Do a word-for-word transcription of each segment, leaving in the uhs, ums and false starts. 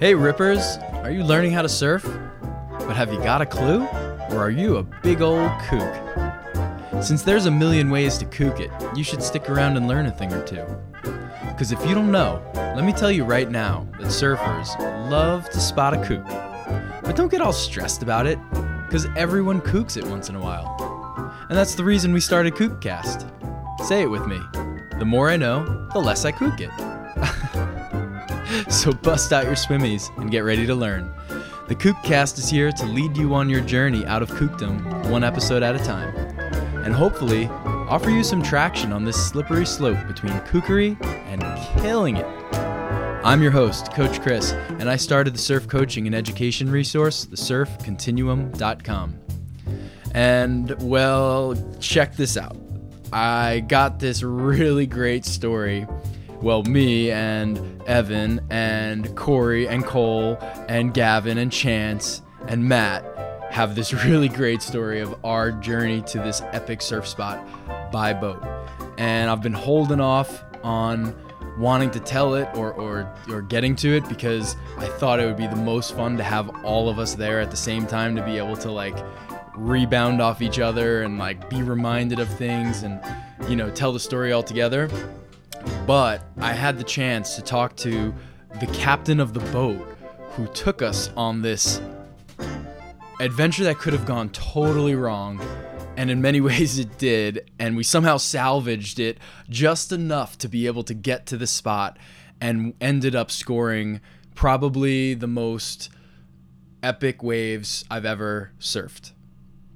Hey rippers, are you learning how to surf? But have you got a clue? Or are you a big old kook? Since there's a million ways to kook it, you should stick around and learn a thing or two. Because if you don't know, let me tell you right now that surfers love to spot a kook. But don't get all stressed about it, because everyone kooks it once in a while. And that's the reason we started Kookcast. Say it with me. The more I know, the less I kook it. So bust out your swimmies and get ready to learn. The Kookcast is here to lead you on your journey out of kookdom, one episode at a time. And hopefully, offer you some traction on this slippery slope between kookery and killing it. I'm your host, Coach Chris, and I started the surf coaching and education resource, the surf continuum dot com. And, well, check this out. I got this really great story. Well, me and Evan and Corey and Cole and Gavin and Chance and Matt have this really great story of our journey to this epic surf spot by boat. And I've been holding off on wanting to tell it or, or, or getting to it because I thought it would be the most fun to have all of us there at the same time to be able to like rebound off each other and like be reminded of things and, you know, tell the story all together. But I had the chance to talk to the captain of the boat who took us on this adventure that could have gone totally wrong, and in many ways it did, and we somehow salvaged it just enough to be able to get to the spot and ended up scoring probably the most epic waves I've ever surfed.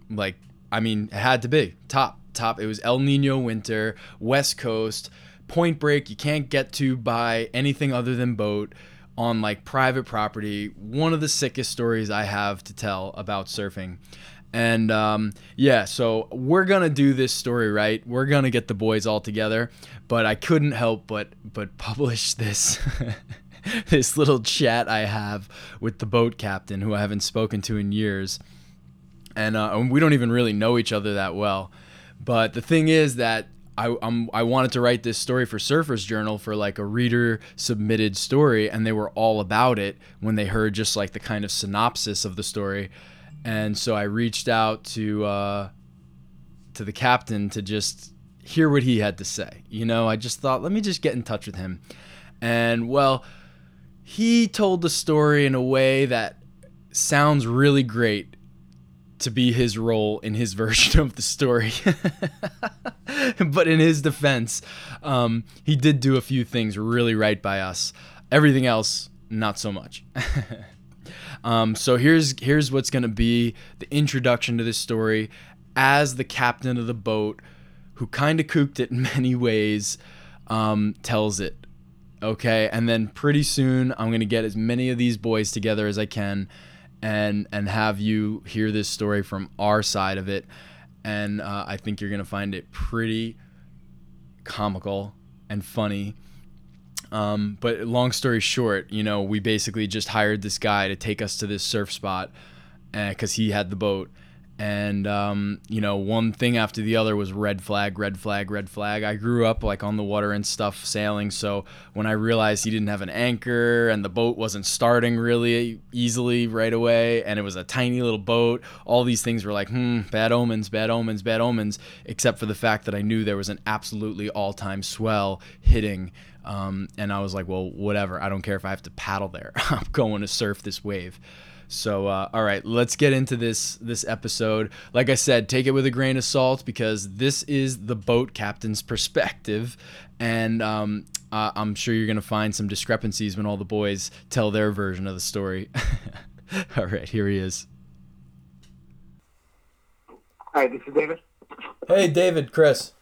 Like, I mean, it had to be. Top, top. It was El Nino winter, West Coast, Point Break you can't get to by anything other than boat on like private property. One of the sickest stories I have to tell about surfing. And um, yeah, so we're going to do this story, right? We're going to get the boys all together, but I couldn't help but but publish this this little chat I have with the boat captain who I haven't spoken to in years. And uh, we don't even really know each other that well. But the thing is that I um, I wanted to write this story for Surfer's Journal for like a reader submitted story, and they were all about it when they heard just like the kind of synopsis of the story. And so I reached out to uh, to the captain to just hear what he had to say. You know, I just thought, let me just get in touch with him. And well, he told the story in a way that sounds really great to be his role in his version of the story. But in his defense, um, he did do a few things really right by us. Everything else, not so much. um, so here's here's what's going to be the introduction to this story as the captain of the boat, who kind of kooked it in many ways, um, tells it. Okay, and then pretty soon I'm going to get as many of these boys together as I can and and have you hear this story from our side of it. And uh, I think you're going to find it pretty comical and funny. Um, but long story short, you know, we basically just hired this guy to take us to this surf spot because he had the boat. And, um, you know, one thing after the other was red flag, red flag, red flag. I grew up like on the water and stuff sailing. So when I realized he didn't have an anchor and the boat wasn't starting really easily right away, and it was a tiny little boat, all these things were like, hmm, bad omens, bad omens, bad omens, except for the fact that I knew there was an absolutely all-time swell hitting. Um, and I was like, well, whatever. I don't care if I have to paddle there. I'm going to surf this wave. So, uh, all right, let's get into this this episode. Like I said, take it with a grain of salt because this is the boat captain's perspective, and um, uh, I'm sure you're going to find some discrepancies when all the boys tell their version of the story. All right, here he is. Hi, this is David. Hey, David, Chris.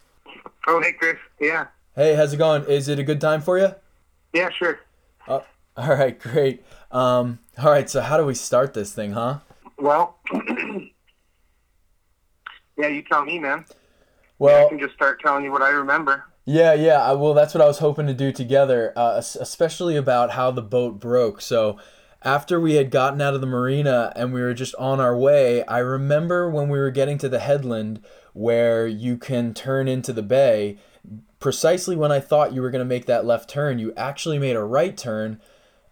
Oh, hey, Chris. Yeah. Hey, how's it going? Is it a good time for you? Yeah, sure. Uh, all right, great. Um, all right, so how do we start this thing, huh? Well, yeah, you tell me, man. Well, yeah, I can just start telling you what I remember. Yeah, yeah, I, well, that's what I was hoping to do together, uh, especially about how the boat broke. So after we had gotten out of the marina and we were just on our way, I remember when we were getting to the headland where you can turn into the bay, precisely when I thought you were going to make that left turn, you actually made a right turn.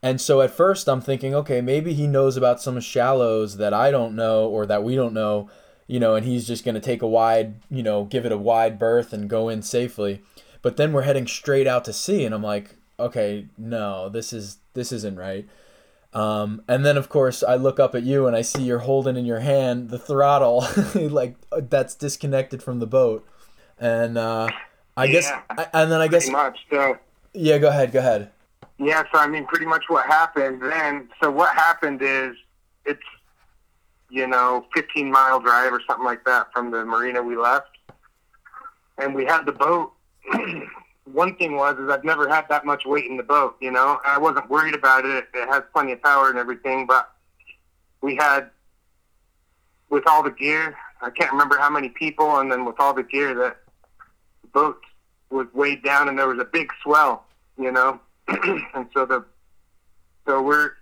And so at first I'm thinking, okay, maybe he knows about some shallows that I don't know or that we don't know, you know, and he's just going to take a wide, you know, give it a wide berth and go in safely. But then we're heading straight out to sea, and I'm like, okay, no, this is this isn't right. Um, and then, of course, I look up at you and I see you're holding in your hand the throttle, like that's disconnected from the boat. And uh, I yeah, guess, I, and then I guess, much, so. yeah, go ahead, go ahead. Yeah, so I mean, pretty much what happened then. So what happened is it's, you know, fifteen mile drive or something like that from the marina we left, and we had the boat. One thing was is I've never had that much weight in the boat, you know. I wasn't worried about it. It has plenty of power and everything, but we had, with all the gear, I can't remember how many people, and then with all the gear, that the boat was weighed down, and there was a big swell, you know. And so the so we're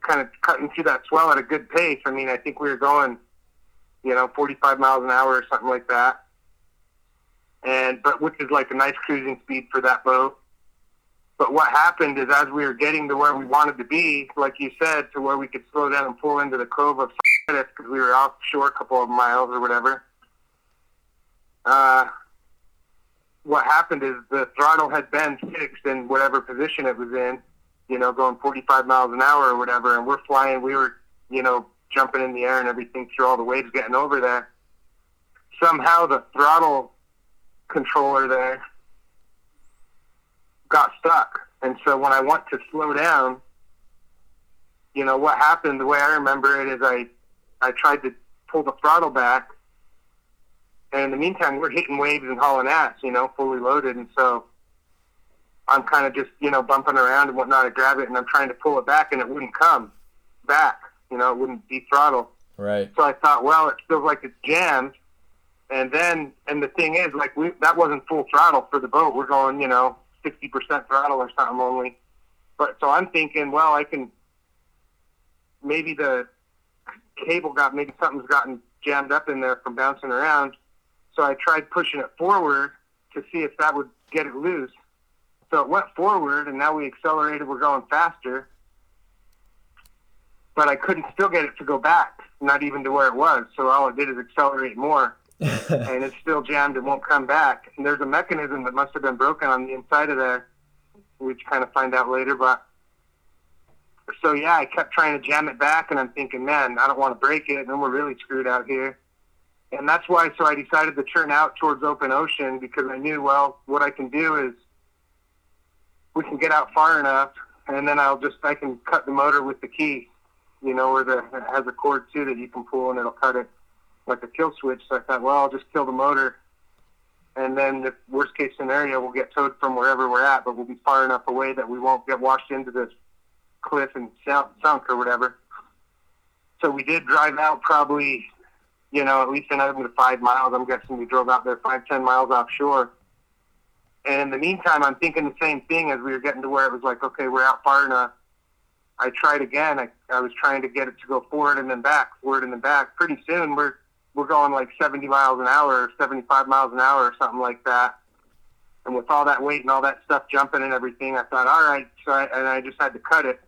kind of cutting through that swell at a good pace. I mean, I think we were going, you know, forty-five miles an hour or something like that. And, but which is like a nice cruising speed for that boat. But what happened is as we were getting to where we wanted to be, like you said, to where we could slow down and pull into the cove of because we were offshore a couple of miles or whatever. Uh, what happened is the throttle had been fixed in whatever position it was in, you know, going forty-five miles an hour or whatever. And we're flying, we were, you know, jumping in the air and everything through all the waves getting over there. Somehow the throttle controller there got stuck, and so when I went to slow down, you know what happened, the way I remember it is I I tried to pull the throttle back, and in the meantime we're hitting waves and hauling ass, you know, fully loaded, and so I'm kind of just, you know, bumping around and whatnot. I grab it and I'm trying to pull it back, and it wouldn't come back, you know, it wouldn't de-throttle, right? So I thought, well, it feels like it's jammed. And then, and the thing is, like, we, that wasn't full throttle for the boat. We're going, you know, sixty percent throttle or something only. But so I'm thinking, well, I can, maybe the cable got, maybe something's gotten jammed up in there from bouncing around. So I tried pushing it forward to see if that would get it loose. So it went forward, and now we accelerated. We're going faster. But I couldn't still get it to go back, not even to where it was. So all it did is accelerate more. And it's still jammed, it won't come back. And there's a mechanism that must have been broken on the inside of there, which kind of find out later. But so yeah, I kept trying to jam it back, and I'm thinking, man, I don't want to break it, and then we're really screwed out here. And that's why, so I decided to turn out towards open ocean, because I knew, well, what I can do is we can get out far enough, and then I'll just, I can cut the motor with the key, you know, or the, it has a cord too that you can pull and it'll cut it, like a kill switch. So I thought, well, I'll just kill the motor, and then the worst case scenario, we'll get towed from wherever we're at, but we'll be far enough away that we won't get washed into this cliff and sunk or whatever. So we did drive out probably, you know, at least another five miles. I'm guessing we drove out there five, ten miles offshore. And in the meantime, I'm thinking the same thing as we were getting to where it was like, okay, we're out far enough. I tried again. I, I was trying to get it to go forward and then back, forward and then back. Pretty soon, we're we're going like seventy miles an hour or seventy-five miles an hour or something like that. And with all that weight and all that stuff jumping and everything, I thought, all right. So I, and I just had to cut it.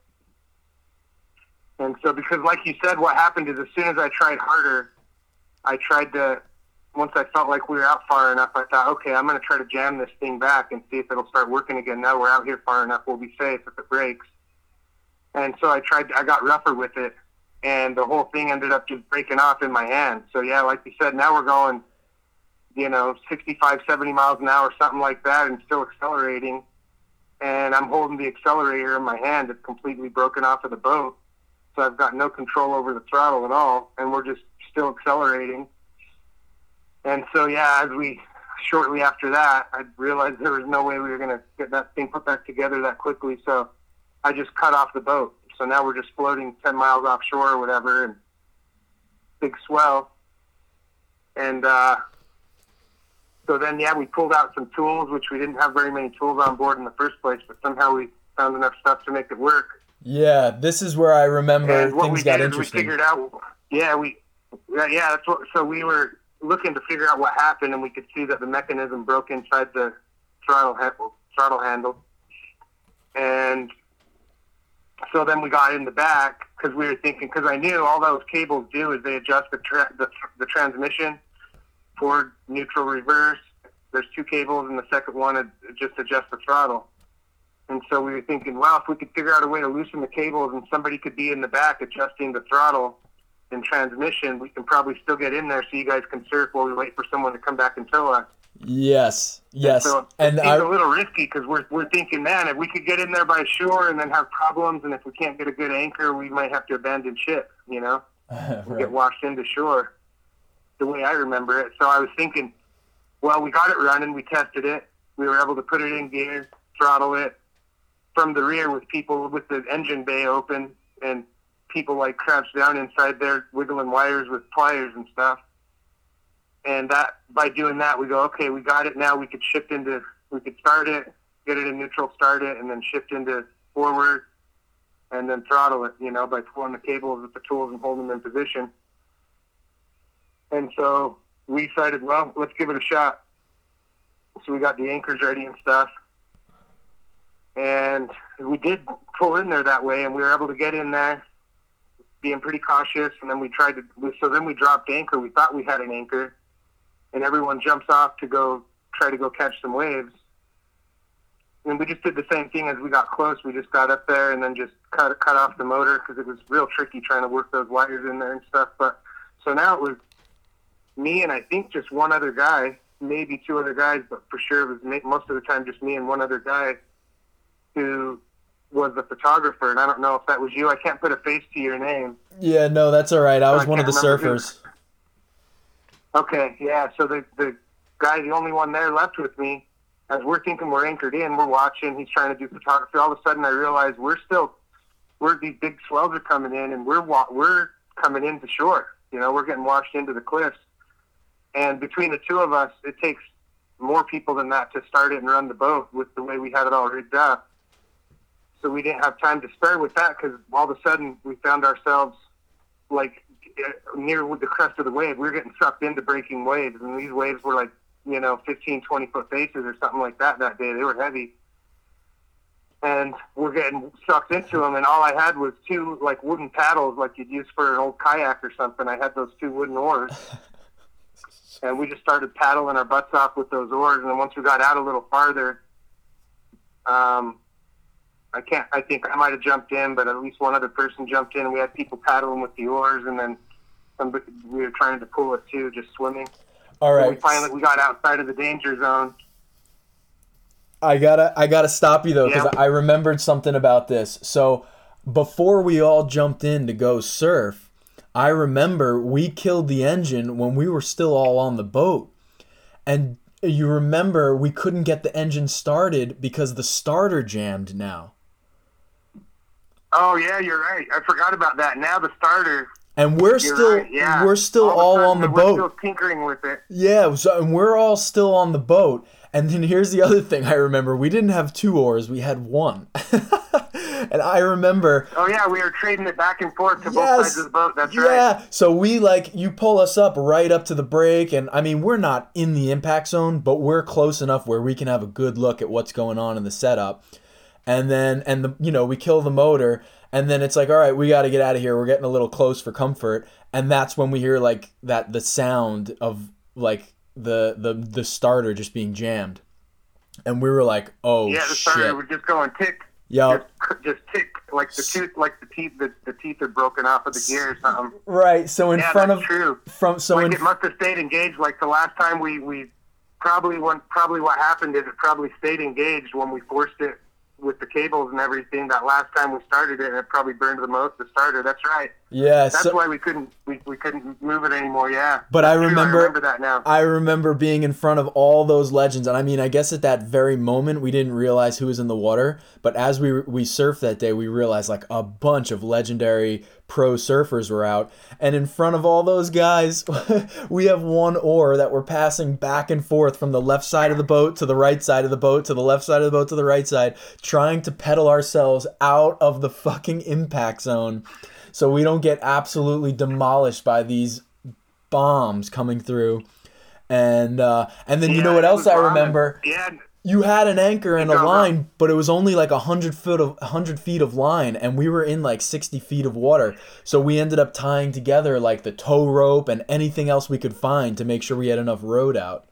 And so, because like you said, what happened is as soon as I tried harder, I tried to, once I felt like we were out far enough, I thought, okay, I'm going to try to jam this thing back and see if it'll start working again. Now we're out here far enough. We'll be safe if it breaks. And so I tried, I got rougher with it. And the whole thing ended up just breaking off in my hand. So, yeah, like you said, now we're going, you know, sixty-five, seventy miles an hour, something like that, and still accelerating. And I'm holding the accelerator in my hand. It's completely broken off of the boat. So I've got no control over the throttle at all, and we're just still accelerating. And so, yeah, as we shortly after that, I realized there was no way we were going to get that thing put back together that quickly. So I just cut off the boat. So now we're just floating ten miles offshore or whatever, and big swell. And uh, so then, yeah, we pulled out some tools, which we didn't have very many tools on board in the first place, but somehow we found enough stuff to make it work. Yeah, this is where I remember and things what we got did interesting. Is we figured out, yeah, we, yeah, that's what, so we were looking to figure out what happened, and we could see that the mechanism broke inside the throttle, throttle handle. And So then we got in the back because we were thinking, because I knew all those cables do is they adjust the, tra- the the transmission, forward, neutral, reverse. There's two cables, and the second one just adjusts the throttle. And so we were thinking, wow, if we could figure out a way to loosen the cables and somebody could be in the back adjusting the throttle and transmission, we can probably still get in there so you guys can surf while we wait for someone to come back and tow us. Yes, yes. And, so and it's I, a little risky because we're we're thinking, man, if we could get in there by shore and then have problems, and if we can't get a good anchor, we might have to abandon ship, you know, right. We get washed into shore, the way I remember it. So I was thinking, well, we got it running, we tested it, we were able to put it in gear, throttle it from the rear with people with the engine bay open and people like crouched down inside there wiggling wires with pliers and stuff. And that, by doing that, we go, okay, we got it now. We could shift into, we could start it, get it in neutral, start it, and then shift into forward, and then throttle it, you know, by pulling the cables with the tools and holding them in position. And so we decided, well, let's give it a shot. So we got the anchors ready and stuff. And we did pull in there that way, and we were able to get in there, being pretty cautious. And then we tried to, so then we dropped anchor. We thought we had an anchor. And everyone jumps off to go try to go catch some waves. And we just did the same thing as we got close. We just got up there and then just cut cut off the motor because it was real tricky trying to work those wires in there and stuff. But so now it was me and I think just one other guy, maybe two other guys, but for sure it was most of the time just me and one other guy who was the photographer. And I don't know if that was you. I can't put a face to your name. Yeah, no, that's all right. I was so one I of the surfers. Who. Okay, yeah, so the, the guy, the only one there left with me, as we're thinking we're anchored in, we're watching, he's trying to do photography. All of a sudden I realize we're still, we're these big swells are coming in, and we're we're coming into shore. You know, we're getting washed into the cliffs. And between the two of us, it takes more people than that to start it and run the boat with the way we had it all rigged up. So we didn't have time to spare with that because all of a sudden we found ourselves like, near the crest of the wave. We were getting sucked into breaking waves, and these waves were like, you know, fifteen, twenty foot faces or something like that that day. They were heavy. And we're getting sucked into them, and all I had was two, like, wooden paddles like you'd use for an old kayak or something. I had those two wooden oars, and we just started paddling our butts off with those oars, and then once we got out a little farther, um... I can't, I think I might have jumped in, but at least one other person jumped in, and we had people paddling with the oars, and then somebody, we were trying to pull it too, just swimming. All right. So we finally, we got outside of the danger zone. I gotta, I gotta stop you though, because yeah. I remembered something about this. So before we all jumped in to go surf, I remember we killed the engine when we were still all on the boat. And you remember we couldn't get the engine started because the starter jammed now. Oh yeah, you're right. I forgot about that. Now the starter, and we're still, right, yeah. we're still all, all on the boat. We're still tinkering with it. Yeah, so, and we're all still on the boat. And then here's the other thing I remember: we didn't have two oars; we had one. And I remember. Oh yeah, we were trading it back and forth to yes, both sides of the boat. That's yeah. right. Yeah. So we like you pull us up right up to the break, and I mean we're not in the impact zone, but we're close enough where we can have a good look at what's going on in the setup. And then, and the, you know, we kill the motor, and then it's like, all right, we got to get out of here. We're getting a little close for comfort. And that's when we hear like that, the sound of like the, the, the starter just being jammed. And we were like, oh shit. Yeah, the starter was just going tick. Yeah. Just, just tick. Like the tooth, like the teeth, the, the teeth are broken off of the gear or something. Right. So in yeah, front that's of, true. From, so like in, it must have stayed engaged. Like the last time we, we probably went, probably what happened is it probably stayed engaged when we forced it with the cables and everything that last time we started it, and it probably burned the most the starter. That's right. Yeah. That's so, why we couldn't we, we couldn't move it anymore. Yeah. But I remember, I remember that now. I remember being in front of all those legends, and I mean, I guess at that very moment we didn't realize who was in the water, but as we we surfed that day, we realized like a bunch of legendary pro surfers were out, and in front of all those guys, we have one oar that we're passing back and forth from the left side of the boat to the right side of the boat to the left side of the boat to the right side, trying to pedal ourselves out of the fucking impact zone so we don't get absolutely demolished by these bombs coming through. And uh, and then yeah, you know what else I remember? Yeah, You had an anchor and a line, but it was only like a hundred foot of a hundred feet of line, and we were in like sixty feet of water. So we ended up tying together like the tow rope and anything else we could find to make sure we had enough road out.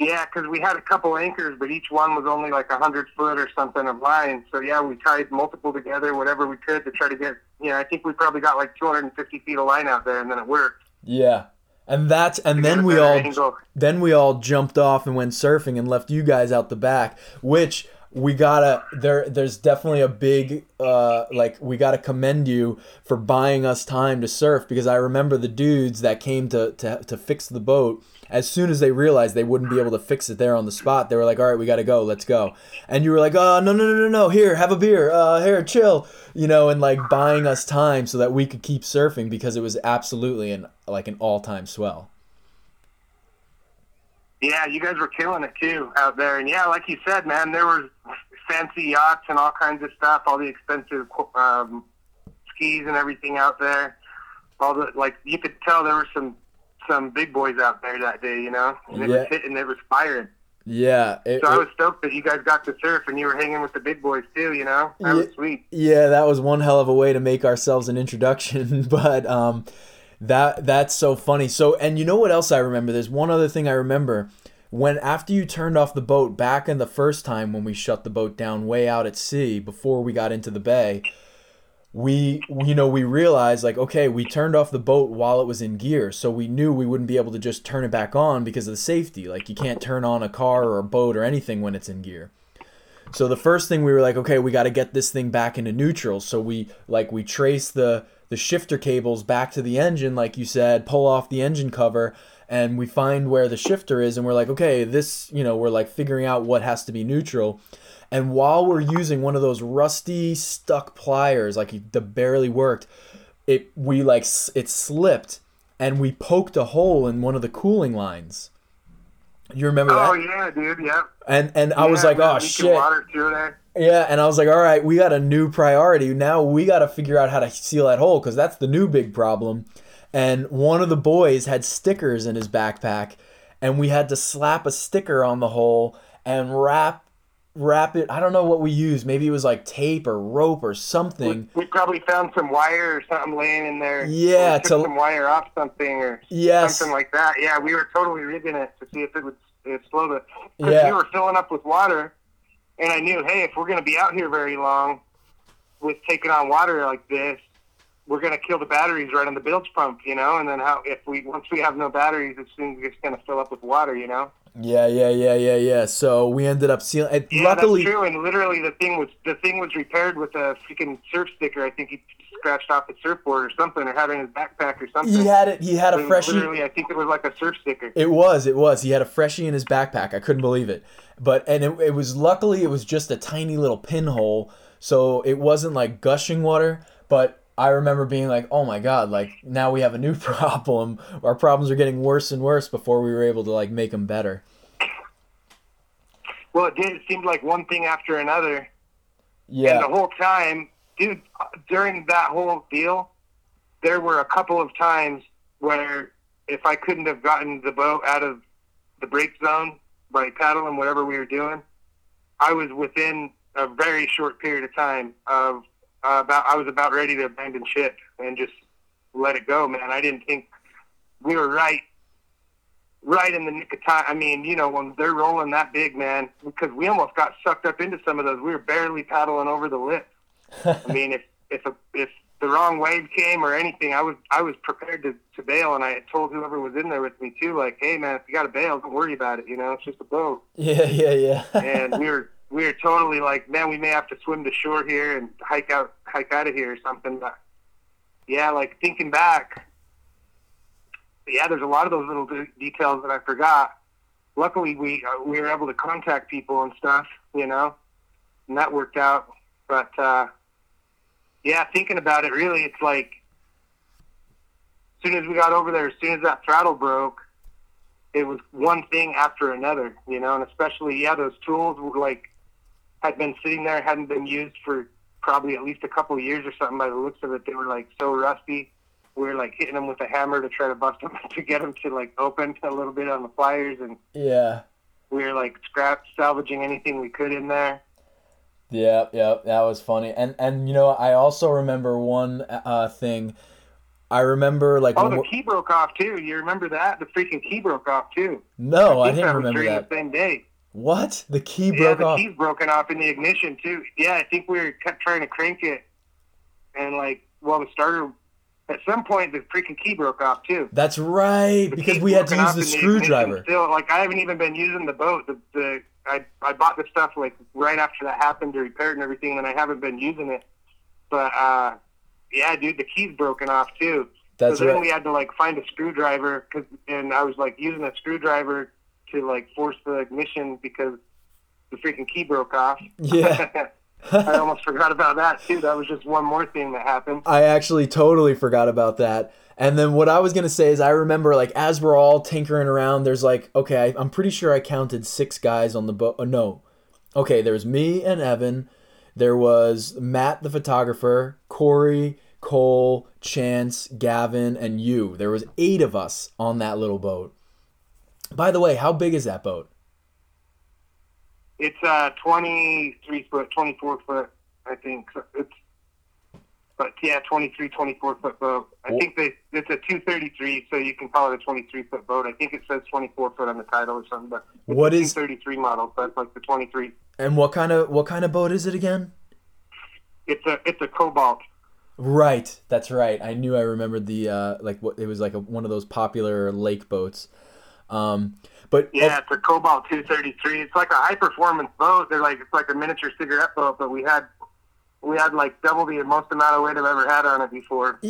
Yeah, because we had a couple anchors, but each one was only like a hundred foot or something of line. So yeah, we tied multiple together, whatever we could to try to get. You know, I think we probably got like two hundred and fifty feet of line out there, and then it worked. Yeah. And that's and then we all angle. then we all jumped off and went surfing and left you guys out the back, which we gotta there there's definitely a big uh like we gotta commend you for buying us time to surf, because I remember the dudes that came to to to fix the boat, as soon as they realized they wouldn't be able to fix it there on the spot, they were like, all right, we gotta go, let's go. And you were like, oh, no no no no no, here, have a beer, uh here, chill, you know, and like buying us time so that we could keep surfing, because it was absolutely an like an all-time swell. Yeah, you guys were killing it too out there. And yeah, like you said, man, there were fancy yachts and all kinds of stuff, all the expensive um, skis and everything out there. All the, like, you could tell there were some some big boys out there that day, you know? And it yeah. was hitting, it was firing. Yeah. It, so I was stoked that you guys got to surf and you were hanging with the big boys too, you know? That yeah, was sweet. Yeah, that was one hell of a way to make ourselves an introduction. But, um... That that's so funny. So, and you know what else I remember? There's one other thing I remember. When after you turned off the boat back in the first time when we shut the boat down way out at sea before we got into the bay, we you know we realized like, okay, we turned off the boat while it was in gear, so we knew we wouldn't be able to just turn it back on because of the safety. Like, you can't turn on a car or a boat or anything when it's in gear. So the first thing we were like, okay, we got to get this thing back into neutral. So we like we traced the the shifter cables back to the engine, like you said, pull off the engine cover, and we find where the shifter is, and we're like, okay, this, you know, we're like figuring out what has to be neutral. And while we're using one of those rusty stuck pliers, like the barely worked, it we like it slipped and we poked a hole in one of the cooling lines. You remember oh, that? Oh yeah, dude, yeah. And and yeah, I was like, man, oh shit. Water through there. Yeah, and I was like, all right, we got a new priority. Now we got to figure out how to seal that hole, because that's the new big problem. And one of the boys had stickers in his backpack, and we had to slap a sticker on the hole and wrap wrap it. I don't know what we used. Maybe it was like tape or rope or something. We, we probably found some wire or something laying in there. Yeah. To, some wire off something or yes. something like that. Yeah, we were totally rigging it to see if it would it slowed it. Because yeah. we were filling up with water. And I knew, hey, if we're going to be out here very long with taking on water like this, we're going to kill the batteries right on the bilge pump, you know? And then how if we once we have no batteries, it seems it's going to fill up with water, you know? Yeah, yeah, yeah, yeah, yeah. So we ended up sealing it. Yeah, luckily, that's true. And literally the thing was the thing was repaired with a freaking surf sticker. I think he scratched off a surfboard or something, or had it in his backpack or something. He had it. He had a freshie. Literally, I think it was like a surf sticker. It was. It was. He had a freshie in his backpack. I couldn't believe it. But and it, it was luckily it was just a tiny little pinhole, so it wasn't like gushing water. But I remember being like, oh my God, like now we have a new problem. Our problems are getting worse and worse before we were able to like make them better. Well, it did. It seemed like one thing after another. Yeah. And the whole time, dude, during that whole deal, there were a couple of times where if I couldn't have gotten the boat out of the break zone by paddling, whatever we were doing, I was within a very short period of time of Uh, about I was about ready to abandon ship and just let it go, man. I didn't think we were right, right in the nick of time. I mean, you know, when they're rolling that big, man, because we almost got sucked up into some of those. We were barely paddling over the lip. I mean, if if a, if the wrong wave came or anything, I was I was prepared to, to bail, and I had told whoever was in there with me too, like, hey, man, if you got to bail, don't worry about it. You know, it's just a boat. Yeah, yeah, yeah. And we were. We were totally like, man, we may have to swim to shore here and hike out, hike out of here or something. But yeah, like thinking back, yeah, there's a lot of those little de- details that I forgot. Luckily, we uh, we were able to contact people and stuff, you know, and that worked out. But uh, yeah, thinking about it, really, it's like as soon as we got over there, as soon as that throttle broke, it was one thing after another, you know, and especially yeah, those tools were like. Had been sitting there, hadn't been used for probably at least a couple of years or something. By the looks of it, they were like so rusty. We were like hitting them with a hammer to try to bust them to get them to like open a little bit on the pliers, and yeah, we were like scrap salvaging anything we could in there. Yeah, yeah, that was funny. And and you know, I also remember one uh, thing. I remember like oh, the key broke off too. You remember that? The freaking key broke off too. No, I, I didn't I remember during that. The same day. What? The key yeah, broke the off. The key's broken off in the ignition too. Yeah, I think we were kept trying to crank it, and like, well, the starter. At some point, the freaking key broke off too. That's right, the because we had to use the screwdriver. Still, like I haven't even been using the boat. The, the I I bought the stuff like right after that happened to repair it and everything, and I haven't been using it. But uh, yeah, dude, the key's broken off too. That's so then right. We had to like find a screwdriver, cause, and I was like using a screwdriver to like force the ignition because the freaking key broke off. Yeah. I almost forgot about that, too. That was just one more thing that happened. I actually totally forgot about that. And then what I was going to say is I remember, like, as we're all tinkering around, there's like, okay, I, I'm pretty sure I counted six guys on the boat. Oh, no. Okay, there was me and Evan. There was Matt, the photographer, Corey, Cole, Chance, Gavin, and you. There was eight of us on that little boat. By the way, how big is that boat? It's uh twenty-three foot, twenty-four foot, I think. So it's, but yeah, twenty-three, twenty-four foot boat. I oh. think they it's a two thirty-three, so you can call it a twenty-three foot boat. I think it says twenty-four foot on the title or something. But it's what a is two thirty-three model? So it's like the twenty-three. And what kind of what kind of boat is it again? It's a it's a Cobalt. Right, that's right. I knew I remembered the uh like what it was like a, one of those popular lake boats. Um, but yeah, it's a Cobalt two thirty-three. It's like a high performance boat. They're like, it's like a miniature cigarette boat, but we had, we had like double the most amount of weight I've ever had on it before.